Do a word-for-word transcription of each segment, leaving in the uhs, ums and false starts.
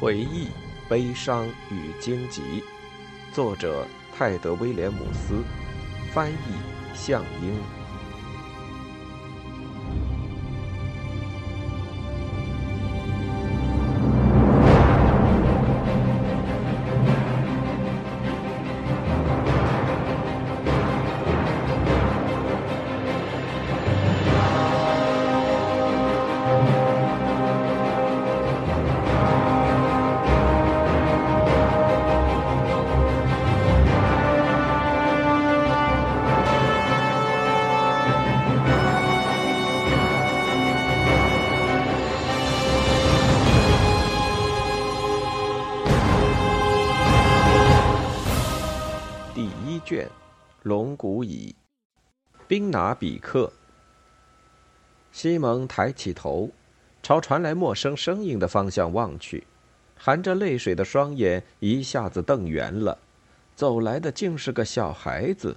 回忆、悲伤与荆棘，作者泰德·威廉姆斯，翻译向英。卷龙骨蚁，宾拿比克。西蒙抬起头，朝传来陌生声音的方向望去，含着泪水的双眼一下子瞪圆了。走来的竟是个小孩子。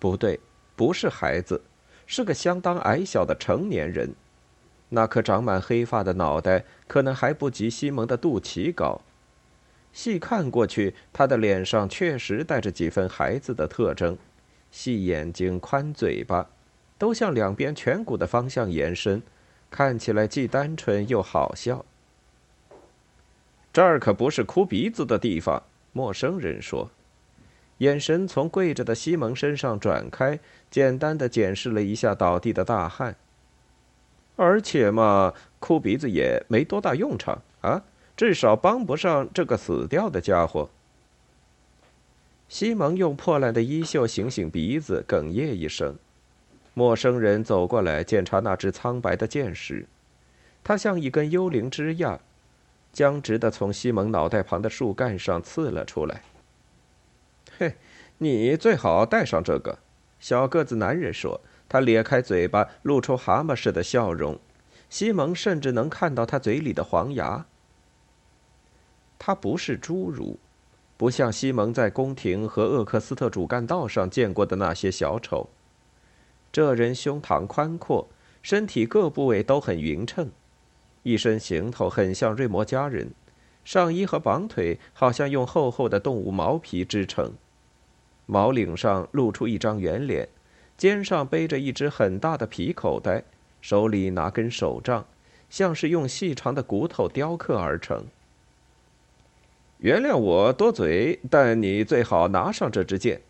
不对，不是孩子，是个相当矮小的成年人。那颗长满黑发的脑袋可能还不及西蒙的肚脐高。细看过去，他的脸上确实带着几分孩子的特征，细眼睛、宽嘴巴，都向两边颧骨的方向延伸，看起来既单纯又好笑。这儿可不是哭鼻子的地方，陌生人说，眼神从跪着的西蒙身上转开，简单的检视了一下倒地的大汉。而且嘛，哭鼻子也没多大用场啊。至少帮不上这个死掉的家伙。西蒙用破烂的衣袖醒醒鼻子，哽咽一声。陌生人走过来检查那只苍白的剑石，它像一根幽灵枝桠，僵直地从西蒙脑袋旁的树干上刺了出来。嘿，你最好带上这个，小个子男人说，他咧开嘴巴，露出蛤蟆似的笑容，西蒙甚至能看到他嘴里的黄牙。他不是侏儒，不像西蒙在宫廷和厄克斯特主干道上见过的那些小丑。这人胸膛宽阔，身体各部位都很匀称，一身行头很像瑞摩家人，上衣和绑腿好像用厚厚的动物毛皮织成，毛领上露出一张圆脸，肩上背着一只很大的皮口袋，手里拿根手杖，像是用细长的骨头雕刻而成。原谅我多嘴，但你最好拿上这支剑，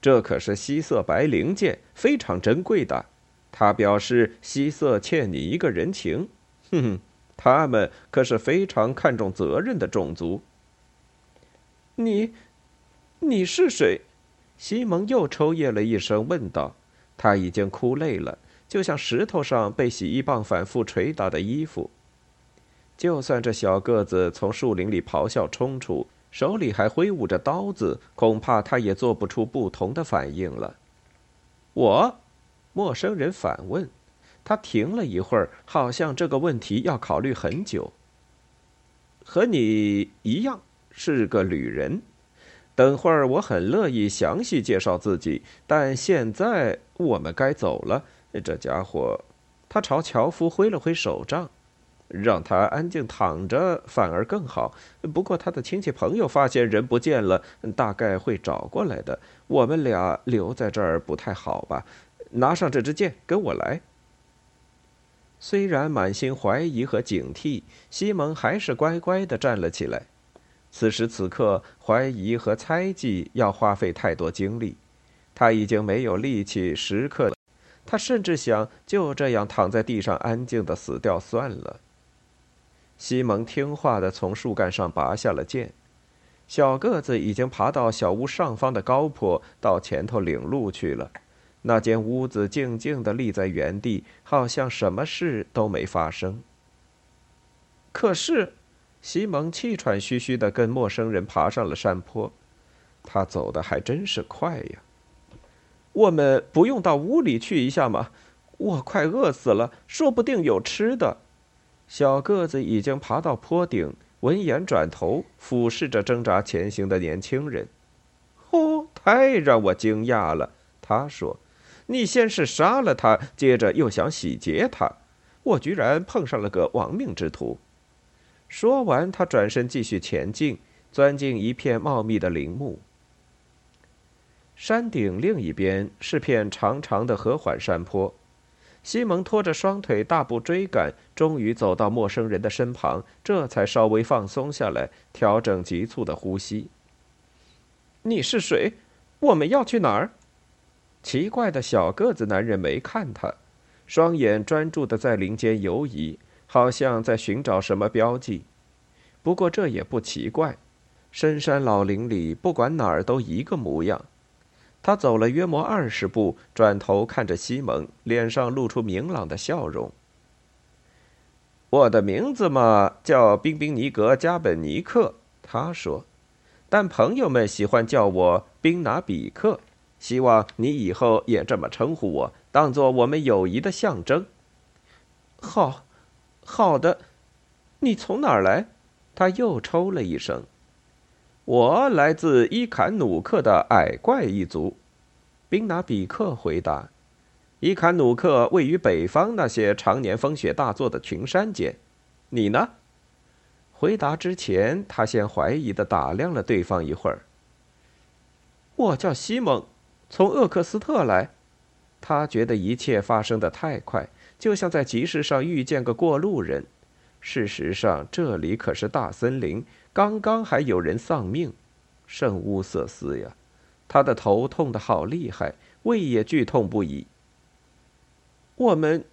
这可是希瑟白绫剑，非常珍贵的。他表示希瑟欠你一个人情。哼哼，他们可是非常看重责任的种族。你，你是谁？西蒙又抽噎了一声，问道。他已经哭累了，就像石头上被洗衣棒反复捶打的衣服。就算这小个子从树林里咆哮冲出，手里还挥舞着刀子，恐怕他也做不出不同的反应了。我？陌生人反问。他停了一会儿，好像这个问题要考虑很久。和你一样，是个旅人。等会儿我很乐意详细介绍自己，但现在我们该走了。这家伙，他朝樵夫挥了挥手杖。让他安静躺着反而更好，不过他的亲戚朋友发现人不见了，大概会找过来的。我们俩留在这儿不太好吧？拿上这支剑，跟我来。虽然满心怀疑和警惕，西蒙还是乖乖地站了起来。此时此刻，怀疑和猜忌要花费太多精力，他已经没有力气时刻。他甚至想就这样躺在地上安静地死掉算了。西蒙听话地从树干上拔下了剑，小个子已经爬到小屋上方的高坡，到前头领路去了。那间屋子静静地立在原地，好像什么事都没发生。可是，西蒙气喘吁吁地跟陌生人爬上了山坡，他走得还真是快呀。我们不用到屋里去一下吗？我快饿死了，说不定有吃的。小个子已经爬到坡顶，闻言转头俯视着挣扎前行的年轻人。哦，太让我惊讶了，他说，你先是杀了他，接着又想洗劫他，我居然碰上了个亡命之徒。说完，他转身继续前进，钻进一片茂密的林木。山顶另一边是片长长的和缓山坡。西蒙拖着双腿大步追赶，终于走到陌生人的身旁，这才稍微放松下来，调整急促的呼吸。你是谁？我们要去哪儿？奇怪的小个子男人没看他，双眼专注地在林间游移，好像在寻找什么标记。不过这也不奇怪，深山老林里不管哪儿都一个模样。他走了约莫二十步，转头看着西蒙，脸上露出明朗的笑容。我的名字嘛，叫宾宾尼格·加本尼克，他说，但朋友们喜欢叫我宾拿比克，希望你以后也这么称呼我，当作我们友谊的象征。好，好的。你从哪儿来？他又抽了一声。我来自伊坎努克的矮怪一族，宾拿比克回答。伊坎努克位于北方那些常年风雪大作的群山间。你呢？回答之前，他先怀疑地打量了对方一会儿。我叫西蒙，从厄克斯特来。他觉得一切发生得太快，就像在集市上遇见个过路人。事实上，这里可是大森林，刚刚还有人丧命。圣乌瑟斯呀，他的头痛得好厉害，胃也剧痛不已。我们，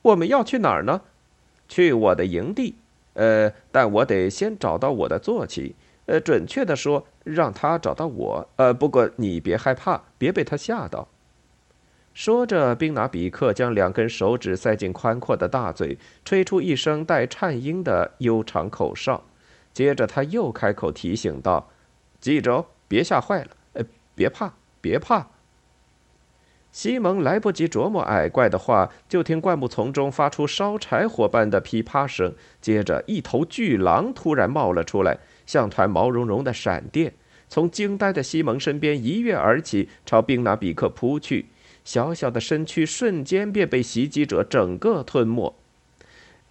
我们要去哪儿呢？去我的营地，呃，但我得先找到我的坐骑，呃，准确地说，让他找到我，呃，不过你别害怕，别被他吓到。说着，宾拿比克将两根手指塞进宽阔的大嘴，吹出一声带颤音的悠长口哨。接着，他又开口提醒道：“记着，别吓坏了，呃，别怕，别怕。”西蒙来不及琢磨矮怪的话，就听灌木丛中发出烧柴火般的噼啪声。接着，一头巨狼突然冒了出来，像团毛茸茸的闪电，从惊呆的西蒙身边一跃而起，朝宾拿比克扑去。小小的身躯瞬间便被袭击者整个吞没。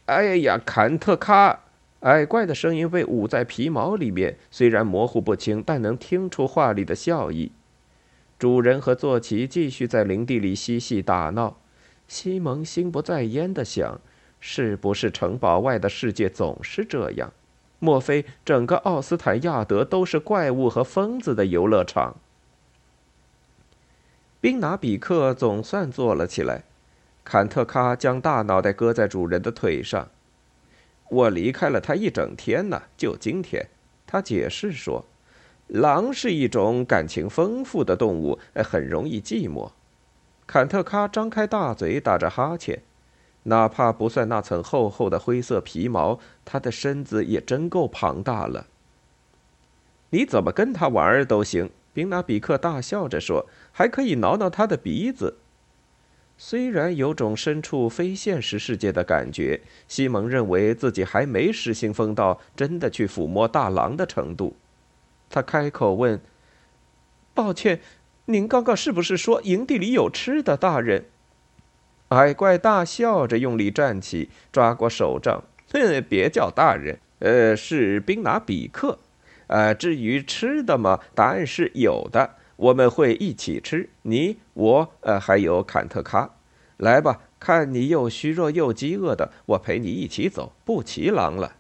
哎呀，坎特卡！矮怪的声音被捂在皮毛里面，虽然模糊不清，但能听出话里的笑意。主人和坐骑继续在林地里嬉戏打闹。西蒙心不在焉地想：是不是城堡外的世界总是这样？莫非整个奥斯坦亚德都是怪物和疯子的游乐场？宾拿比克总算坐了起来，坎特卡将大脑袋搁在主人的腿上。我离开了他一整天呢，就今天。他解释说，狼是一种感情丰富的动物，很容易寂寞。坎特卡张开大嘴打着哈欠，哪怕不算那层厚厚的灰色皮毛，他的身子也真够庞大了。你怎么跟他玩都行。宾拿比克大笑着说，还可以挠挠他的鼻子。虽然有种身处非现实世界的感觉，西蒙认为自己还没失心疯到真的去抚摸大狼的程度。他开口问：抱歉，您刚刚是不是说营地里有吃的，大人？矮怪大笑着用力站起，抓过手杖。哼，别叫大人，呃，是宾拿比克。呃，至于吃的嘛，答案是有的，我们会一起吃，你我，呃，还有坎特卡。来吧，看你又虚弱又饥饿的，我陪你一起走，不骑狼了。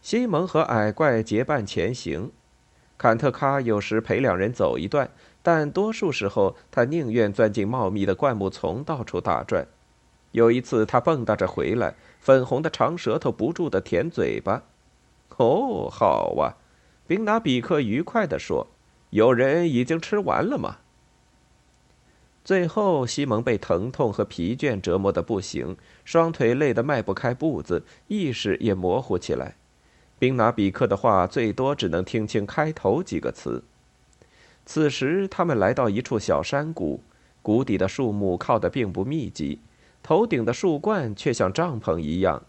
西蒙和矮怪结伴前行，坎特卡有时陪两人走一段，但多数时候他宁愿钻进茂密的灌木丛到处打转。有一次他蹦跶着回来，粉红的长舌头不住地舔嘴巴。哦，好啊，宾拿比克愉快地说，有人已经吃完了吗？最后西蒙被疼痛和疲倦折磨得不行，双腿累得迈不开步子，意识也模糊起来。宾拿比克的话最多只能听清开头几个词。此时他们来到一处小山谷，谷底的树木靠得并不密集，头顶的树冠却像帐篷一样。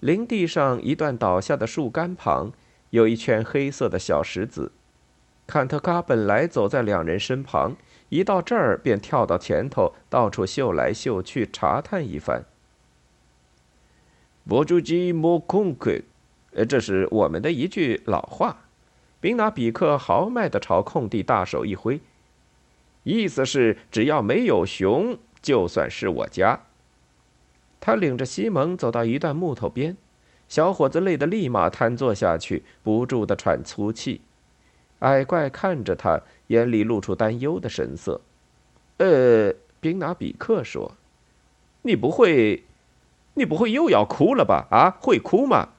林地上一段倒下的树干旁有一圈黑色的小石子。坎特卡本来走在两人身旁，一到这儿便跳到前头，到处嗅来嗅去，查探一番。博朱基莫空克，这是我们的一句老话。宾纳比克豪迈地朝空地大手一挥，意思是只要没有熊，就算是我家。他领着西蒙走到一段木头边，小伙子累得立马瘫坐下去，不住地喘粗气。矮怪看着他，眼里露出担忧的神色。呃，宾纳比克说：“你不会，你不会又要哭了吧？啊，会哭吗？”“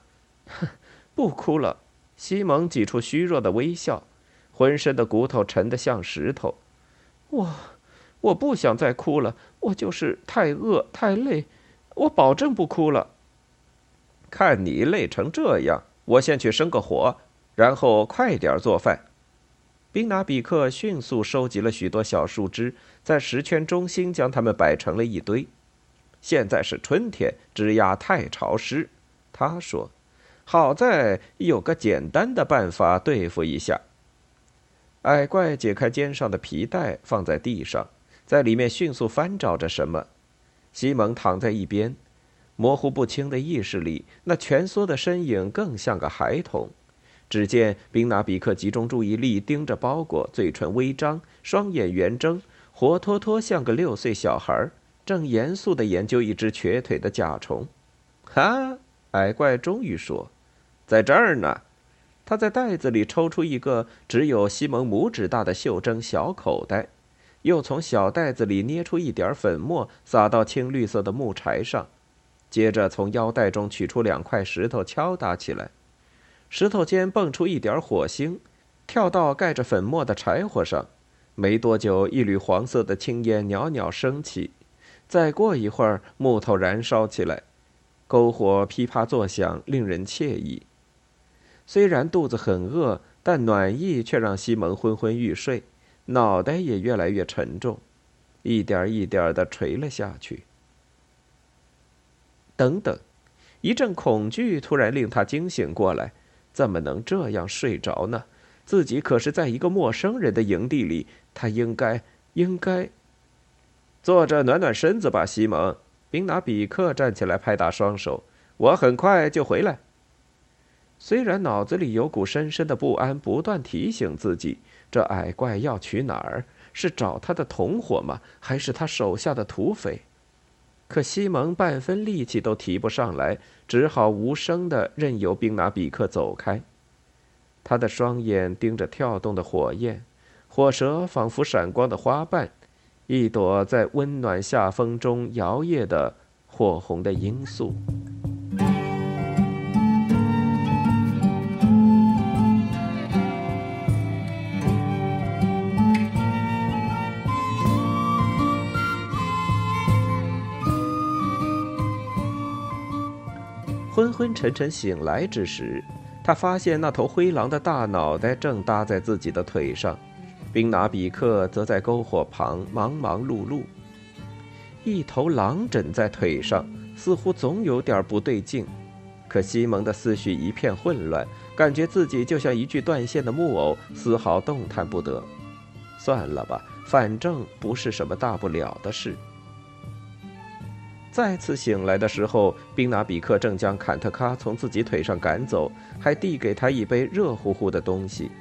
不哭了。”西蒙挤出虚弱的微笑，浑身的骨头沉得像石头。“我，我不想再哭了，我就是太饿，太累。”我保证不哭了。看你累成这样，我先去生个火，然后快点做饭。宾纳比克迅速收集了许多小树枝，在石圈中心将它们摆成了一堆。现在是春天，枝桠太潮湿，他说，好在有个简单的办法对付一下。矮怪解开肩上的皮带，放在地上，在里面迅速翻找着什么。西蒙躺在一边，模糊不清的意识里，那蜷缩的身影更像个孩童。只见宾纳比克集中注意力盯着包裹，嘴唇微张，双眼圆睁，活脱脱像个六岁小孩，正严肃地研究一只瘸腿的甲虫。哈，矮怪终于说，在这儿呢。他在袋子里抽出一个只有西蒙拇指大的袖珍小口袋，又从小袋子里捏出一点粉末，撒到青绿色的木柴上，接着从腰带中取出两块石头，敲打起来。石头间蹦出一点火星，跳到盖着粉末的柴火上。没多久，一缕黄色的青烟袅袅升起，再过一会儿，木头燃烧起来，篝火噼啪作响，令人惬意。虽然肚子很饿，但暖意却让西蒙昏昏欲睡，脑袋也越来越沉重，一点一点地垂了下去。等等，一阵恐惧突然令他惊醒过来，怎么能这样睡着呢？自己可是在一个陌生人的营地里，他应该应该坐着暖暖身子吧。西蒙，宾纳比克站起来拍打双手，我很快就回来。虽然脑子里有股深深的不安不断提醒自己，这矮怪要去哪儿？是找他的同伙吗？还是他手下的土匪？可西蒙半分力气都提不上来，只好无声地任由宾纳比克走开。他的双眼盯着跳动的火焰，火舌仿佛闪光的花瓣，一朵在温暖夏风中摇曳的火红的罂粟。昏昏沉沉醒来之时，他发现那头灰狼的大脑袋正搭在自己的腿上，宾纳比克则在篝火旁忙忙碌碌。一头狼枕在腿上，似乎总有点不对劲。可西蒙的思绪一片混乱，感觉自己就像一具断线的木偶，丝毫动弹不得。算了吧，反正不是什么大不了的事。再次醒来的时候，宾纳比克正将坎特卡从自己腿上赶走，还递给他一杯热乎乎的东西。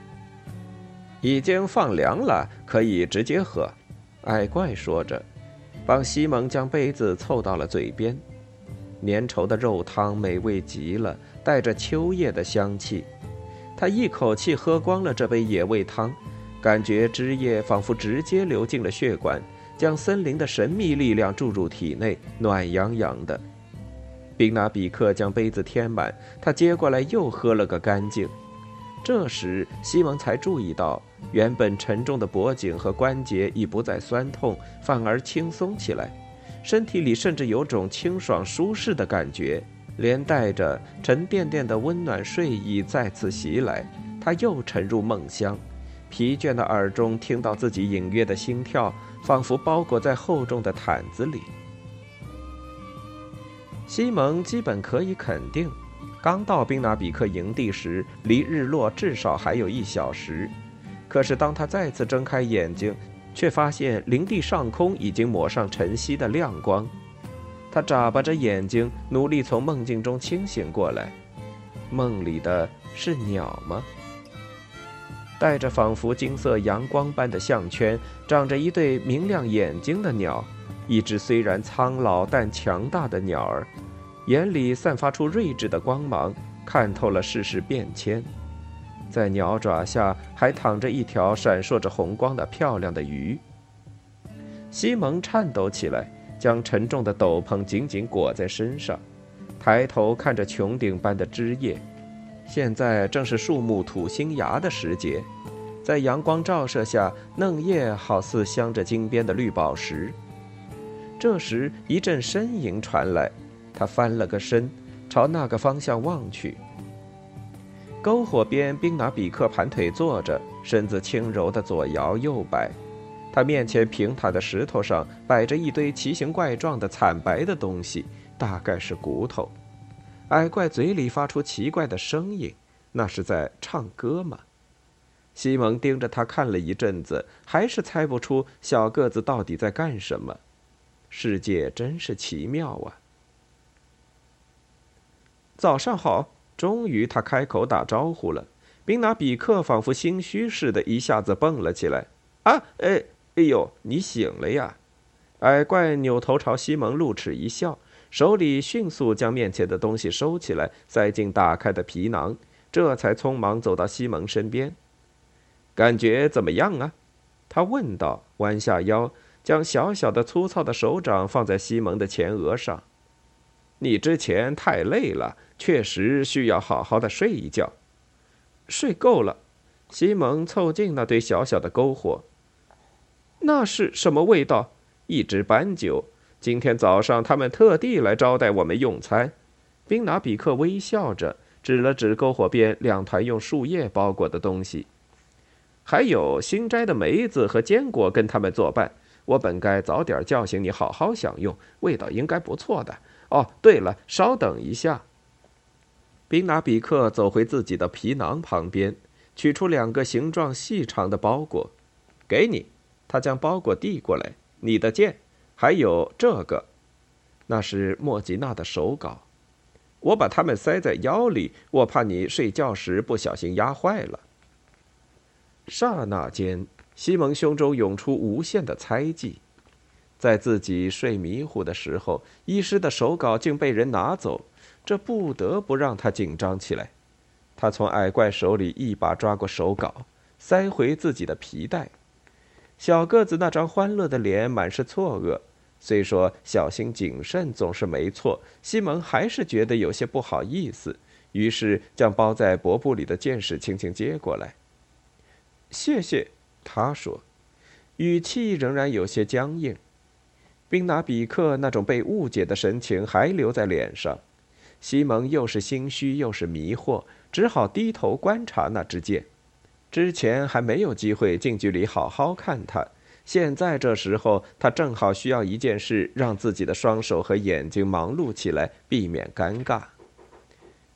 已经放凉了，可以直接喝，矮怪说着，帮西蒙将杯子凑到了嘴边。粘稠的肉汤美味极了，带着秋叶的香气。他一口气喝光了这杯野味汤，感觉汁液仿佛直接流进了血管，将森林的神秘力量注入体内，暖洋洋的。宾纳比克将杯子填满，他接过来又喝了个干净。这时西蒙才注意到，原本沉重的脖颈和关节已不再酸痛，反而轻松起来，身体里甚至有种清爽舒适的感觉，连带着沉甸甸的温暖睡意再次袭来。他又沉入梦乡，疲倦的耳中听到自己隐约的心跳，仿佛包裹在厚重的毯子里。西蒙基本可以肯定，刚到宾纳比克营地时，离日落至少还有一小时。可是当他再次睁开眼睛，却发现林地上空已经抹上晨曦的亮光。他眨巴着眼睛，努力从梦境中清醒过来。梦里的是鸟吗？带着仿佛金色阳光般的项圈，长着一对明亮眼睛的鸟，一只虽然苍老但强大的鸟儿，眼里散发出睿智的光芒，看透了世事变迁。在鸟爪下还躺着一条闪烁着红光的漂亮的鱼。西蒙颤抖起来，将沉重的斗篷紧紧裹在身上，抬头看着穹顶般的枝叶。现在正是树木吐新芽的时节，在阳光照射下，嫩叶好似镶着金边的绿宝石。这时一阵呻吟传来，他翻了个身，朝那个方向望去。篝火边，宾拿比克盘腿坐着，身子轻柔地左摇右摆。他面前平坦的石头上摆着一堆奇形怪状的惨白的东西，大概是骨头。矮怪嘴里发出奇怪的声音，那是在唱歌吗？西蒙盯着他看了一阵子，还是猜不出小个子到底在干什么。世界真是奇妙啊！早上好，终于他开口打招呼了。宾拿比克仿佛心虚似的，一下子蹦了起来。啊，哎！哎呦，你醒了呀！矮怪扭头朝西蒙露齿一笑，手里迅速将面前的东西收起来，塞进打开的皮囊，这才匆忙走到西蒙身边。感觉怎么样啊？他问道，弯下腰，将小小的粗糙的手掌放在西蒙的前额上。你之前太累了，确实需要好好的睡一觉。睡够了。西蒙凑近那堆小小的篝火。那是什么味道？一支斑鸠。今天早上他们特地来招待我们用餐。宾拿比克微笑着指了指篝火边两团用树叶包裹的东西。还有新摘的梅子和坚果跟他们作伴。我本该早点叫醒你好好享用，味道应该不错的。哦，对了，稍等一下。宾拿比克走回自己的皮囊旁边，取出两个形状细长的包裹。给你。他将包裹递过来，你的剑，还有这个，那是莫吉娜的手稿。我把它们塞在腰里，我怕你睡觉时不小心压坏了。刹那间，西蒙胸中涌出无限的猜忌。在自己睡迷糊的时候，医师的手稿竟被人拿走，这不得不让他紧张起来。他从矮怪手里一把抓过手稿，塞回自己的皮带。小个子那张欢乐的脸满是错愕，虽说小心谨慎总是没错，西蒙还是觉得有些不好意思，于是将包在薄布里的剑矢轻轻接过来。谢谢，他说，语气仍然有些僵硬。宾拿比克那种被误解的神情还留在脸上，西蒙又是心虚又是迷惑，只好低头观察那支剑。之前还没有机会近距离好好看他，现在这时候他正好需要一件事让自己的双手和眼睛忙碌起来，避免尴尬。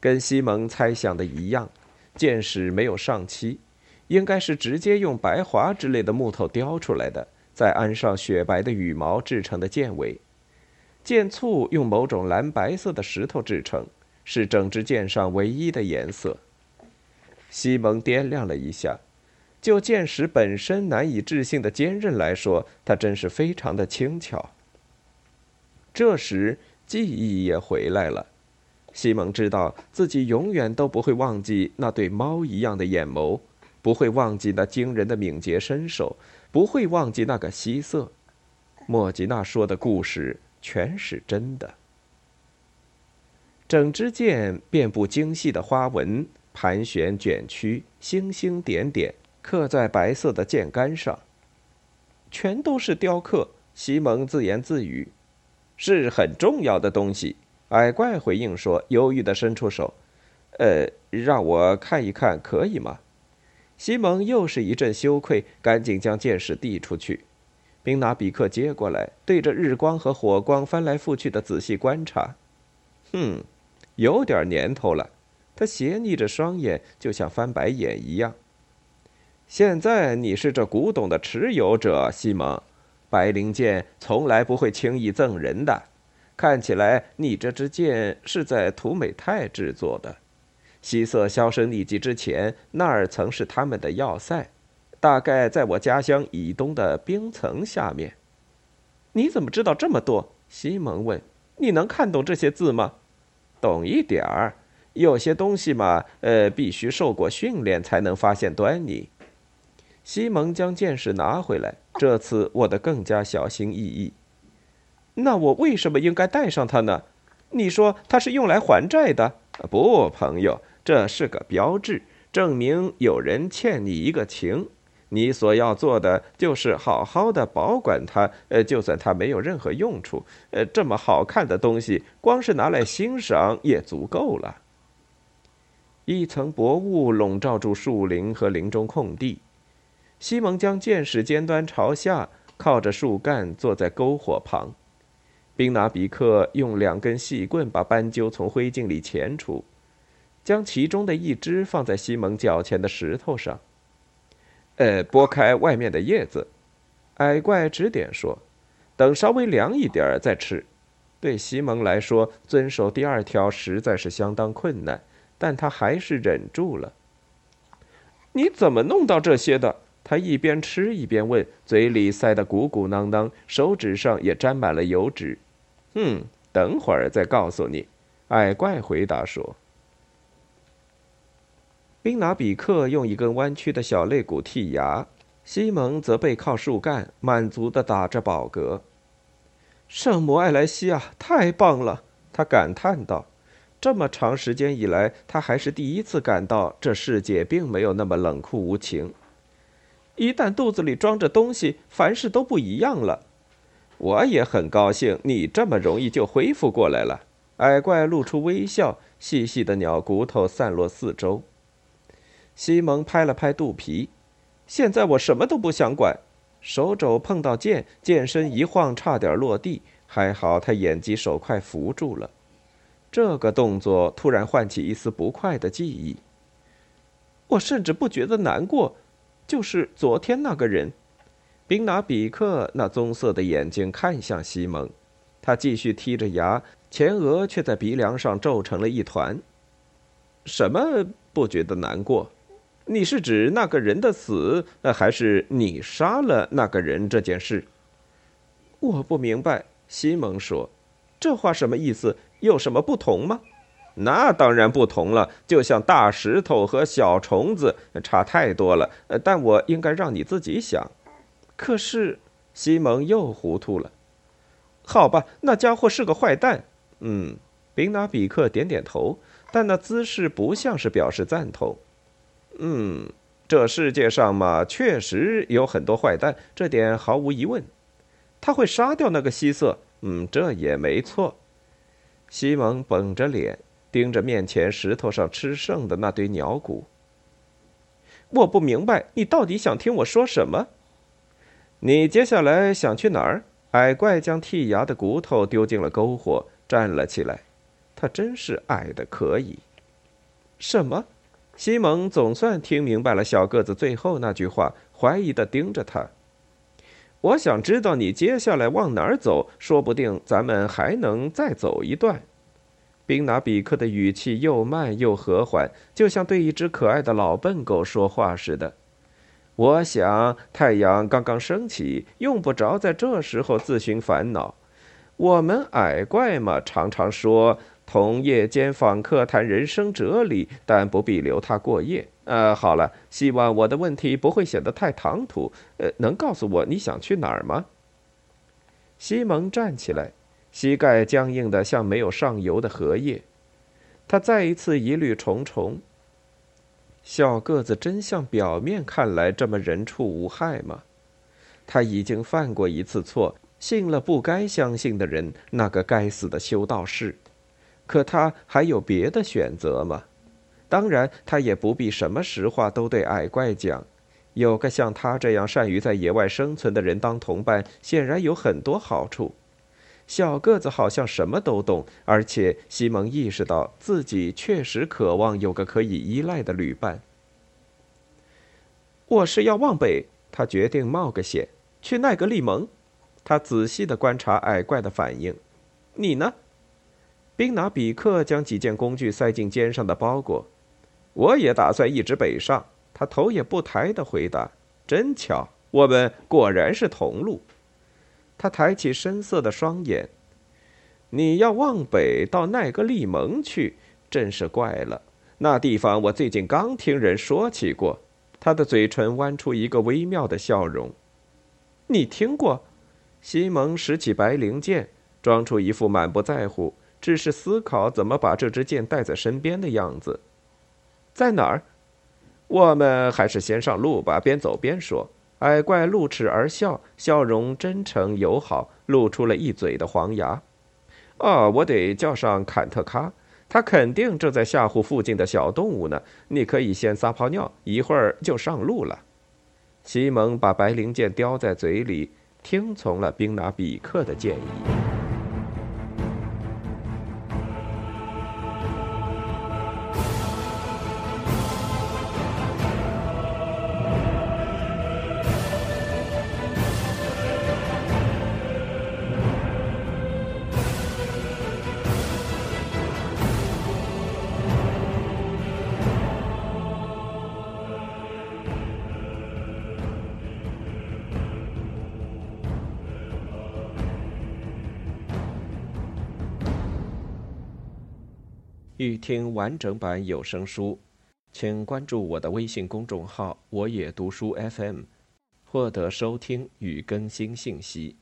跟西蒙猜想的一样，剑矢没有上漆，应该是直接用白桦之类的木头雕出来的，再安上雪白的羽毛制成的剑尾。剑簇用某种蓝白色的石头制成，是整支剑上唯一的颜色。西蒙掂量了一下，就剑矢本身难以置信的坚韧来说，它真是非常的轻巧。这时记忆也回来了，西蒙知道自己永远都不会忘记那对猫一样的眼眸，不会忘记那惊人的敏捷身手，不会忘记那个希瑟。莫吉娜说的故事全是真的。整支剑遍布精细的花纹，盘旋卷曲，星星点点刻在白色的剑杆上，全都是雕刻。西蒙自言自语，是很重要的东西。矮怪回应说，犹豫地伸出手，呃，让我看一看，可以吗？西蒙又是一阵羞愧，赶紧将剑矢递出去。宾拿比克接过来，对着日光和火光翻来覆去的仔细观察。哼，有点年头了。他斜睨着双眼，就像翻白眼一样。现在你是这古董的持有者，西蒙。白绫剑从来不会轻易赠人的，看起来你这支箭是在土美泰制作的。希瑟销声匿迹之前，那儿曾是他们的要塞，大概在我家乡以东的冰层下面。你怎么知道这么多？西蒙问。你能看懂这些字吗？懂一点儿，有些东西嘛，呃，必须受过训练才能发现端倪。西蒙将箭矢拿回来，这次我得更加小心翼翼。那我为什么应该带上它呢？你说它是用来还债的？不，朋友，这是个标志，证明有人欠你一个情。你所要做的就是好好的保管它，呃，就算它没有任何用处，呃，这么好看的东西，光是拿来欣赏也足够了。一层薄雾笼罩住树林和林中空地。西蒙将箭矢尖端朝下，靠着树干坐在篝火旁。宾拿比克用两根细棍把斑鸠从灰烬里钳出，将其中的一只放在西蒙脚前的石头上。呃，拨开外面的叶子，矮怪指点说，等稍微凉一点再吃。对西蒙来说，遵守第二条实在是相当困难，但他还是忍住了。你怎么弄到这些的？他一边吃一边问，嘴里塞得鼓鼓囊囊，手指上也沾满了油脂。嗯，等会儿再告诉你，矮怪回答说。宾拿比克用一根弯曲的小肋骨剔牙，西蒙则背靠树干，满足地打着饱嗝。圣母艾莱西啊，太棒了！他感叹道。这么长时间以来，他还是第一次感到这世界并没有那么冷酷无情。一旦肚子里装着东西，凡事都不一样了。我也很高兴你这么容易就恢复过来了。矮怪露出微笑，细细的鸟骨头散落四周。西蒙拍了拍肚皮，现在我什么都不想管。手肘碰到剑，剑身一晃，差点落地，还好他眼疾手快扶住了。这个动作突然唤起一丝不快的记忆。我甚至不觉得难过，就是昨天那个人。宾拿比克那棕色的眼睛看向西蒙，他继续剔着牙，前额却在鼻梁上皱成了一团。什么不觉得难过？你是指那个人的死，还是你杀了那个人这件事？我不明白，西蒙说。这话什么意思？有什么不同吗？那当然不同了，就像大石头和小虫子，差太多了。但我应该让你自己想。可是，西蒙又糊涂了。好吧，那家伙是个坏蛋。嗯，宾拿比克点点头。但那姿势不像是表示赞同。嗯，这世界上嘛，确实有很多坏蛋，这点毫无疑问。他会杀掉那个希瑟，嗯，这也没错。西蒙绷着脸，盯着面前石头上吃剩的那堆鸟骨。我不明白，你到底想听我说什么？你接下来想去哪儿？矮怪将剔牙的骨头丢进了篝火，站了起来。他真是矮的可以。什么？西蒙总算听明白了小个子最后那句话，怀疑地盯着他。我想知道你接下来往哪儿走，说不定咱们还能再走一段。宾拿比克的语气又慢又和缓，就像对一只可爱的老笨狗说话似的。我想太阳刚刚升起，用不着在这时候自寻烦恼。我们矮怪嘛，常常说同夜间访客谈人生哲理，但不必留他过夜。呃，好了，希望我的问题不会显得太唐突。呃，能告诉我你想去哪儿吗？西蒙站起来，膝盖僵硬的像没有上游的荷叶。他再一次疑虑重重。小个子真像表面看来这么人畜无害吗？他已经犯过一次错，信了不该相信的人，那个该死的修道士。可他还有别的选择吗？当然，他也不必什么实话都对矮怪讲。有个像他这样善于在野外生存的人当同伴，显然有很多好处。小个子好像什么都懂，而且西蒙意识到自己确实渴望有个可以依赖的旅伴。我是要往北，他决定冒个险，去奈格利蒙。他仔细地观察矮怪的反应。你呢？宾拿比克将几件工具塞进肩上的包裹。我也打算一直北上。他头也不抬地回答。真巧，我们果然是同路。他抬起深色的双眼。你要往北到奈格利蒙去，真是怪了。那地方我最近刚听人说起过。他的嘴唇弯出一个微妙的笑容。你听过？西蒙拾起白绫剑，装出一副满不在乎，只是思考怎么把这支剑带在身边的样子。在哪儿？我们还是先上路吧，边走边说。矮怪露齿而笑，笑容真诚友好，露出了一嘴的黄牙。哦，我得叫上坎特卡，他肯定正在吓唬附近的小动物呢。你可以先撒泡尿，一会儿就上路了。西蒙把白绫剑叼在嘴里，听从了宾拿比克的建议。欲听完整版有声书，请关注我的微信公众号“我也读书 F M”， 获得收听与更新信息。